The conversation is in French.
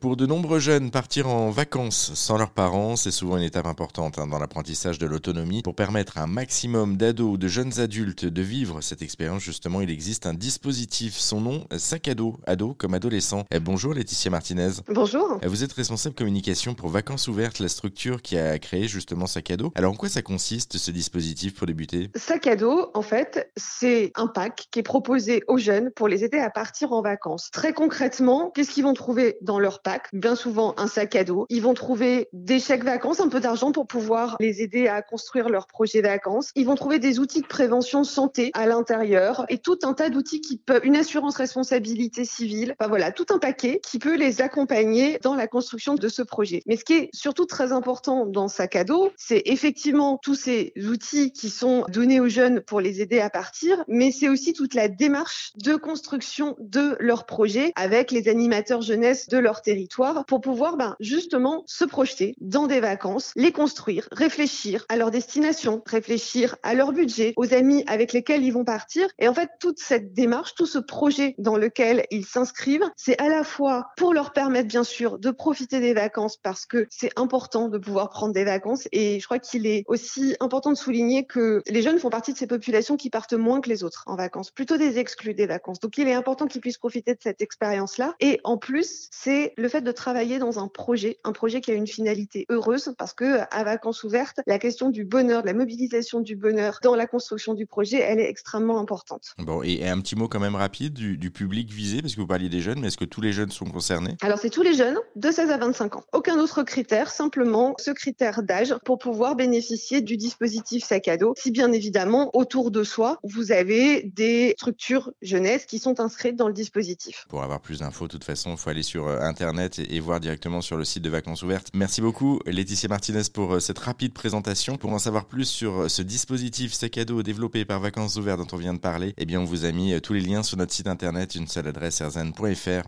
Pour de nombreux jeunes, partir en vacances sans leurs parents, c'est souvent une étape importante dans l'apprentissage de l'autonomie. Pour permettre à un maximum d'ados ou de jeunes adultes de vivre cette expérience, justement, il existe un dispositif. Son nom, Sac Ados, ados comme adolescents. Bonjour Laetitia Martinez. Bonjour. Vous êtes responsable communication pour Vacances Ouvertes, la structure qui a créé justement Sac Ados. Alors en quoi ça consiste ce dispositif pour débuter ? Sac Ados, en fait, c'est un pack qui est proposé aux jeunes pour les aider à partir en vacances. Très concrètement, qu'est-ce qu'ils vont trouver dans leur pack ? Bien souvent un sac à dos. Ils vont trouver des chèques vacances, un peu d'argent pour pouvoir les aider à construire leur projet vacances. Ils vont trouver des outils de prévention santé à l'intérieur et tout un tas d'outils qui peuvent, une assurance responsabilité civile, enfin voilà, tout un paquet qui peut les accompagner dans la construction de ce projet. Mais ce qui est surtout très important dans sac à dos, c'est effectivement tous ces outils qui sont donnés aux jeunes pour les aider à partir, mais c'est aussi toute la démarche de construction de leur projet avec les animateurs jeunesse de leur territoire. Pour pouvoir justement se projeter dans des vacances, les construire, réfléchir à leur destination, réfléchir à leur budget, aux amis avec lesquels ils vont partir. Et en fait, toute cette démarche, tout ce projet dans lequel ils s'inscrivent, c'est à la fois pour leur permettre bien sûr de profiter des vacances parce que c'est important de pouvoir prendre des vacances. Et je crois qu'il est aussi important de souligner que les jeunes font partie de ces populations qui partent moins que les autres en vacances, plutôt des exclus des vacances. Donc il est important qu'ils puissent profiter de cette expérience-là. Et en plus, c'est le fait de travailler dans un projet qui a une finalité heureuse, parce que à Vacances Ouvertes, la question du bonheur, de la mobilisation du bonheur dans la construction du projet, elle est extrêmement importante. Bon, et un petit mot quand même rapide du public visé, parce que vous parliez des jeunes, mais est-ce que tous les jeunes sont concernés ? Alors c'est tous les jeunes de 16 à 25 ans. Aucun autre critère, simplement ce critère d'âge pour pouvoir bénéficier du dispositif sac à dos. Si bien évidemment, autour de soi, vous avez des structures jeunesse qui sont inscrites dans le dispositif. Pour avoir plus d'infos, de toute façon, il faut aller sur Internet et voir directement sur le site de Vacances Ouvertes. Merci beaucoup Laetitia Martinez pour cette rapide présentation. Pour en savoir plus sur ce dispositif sac à dos développé par Vacances Ouvertes dont on vient de parler, on vous a mis tous les liens sur notre site internet, une seule adresse, erzan.fr.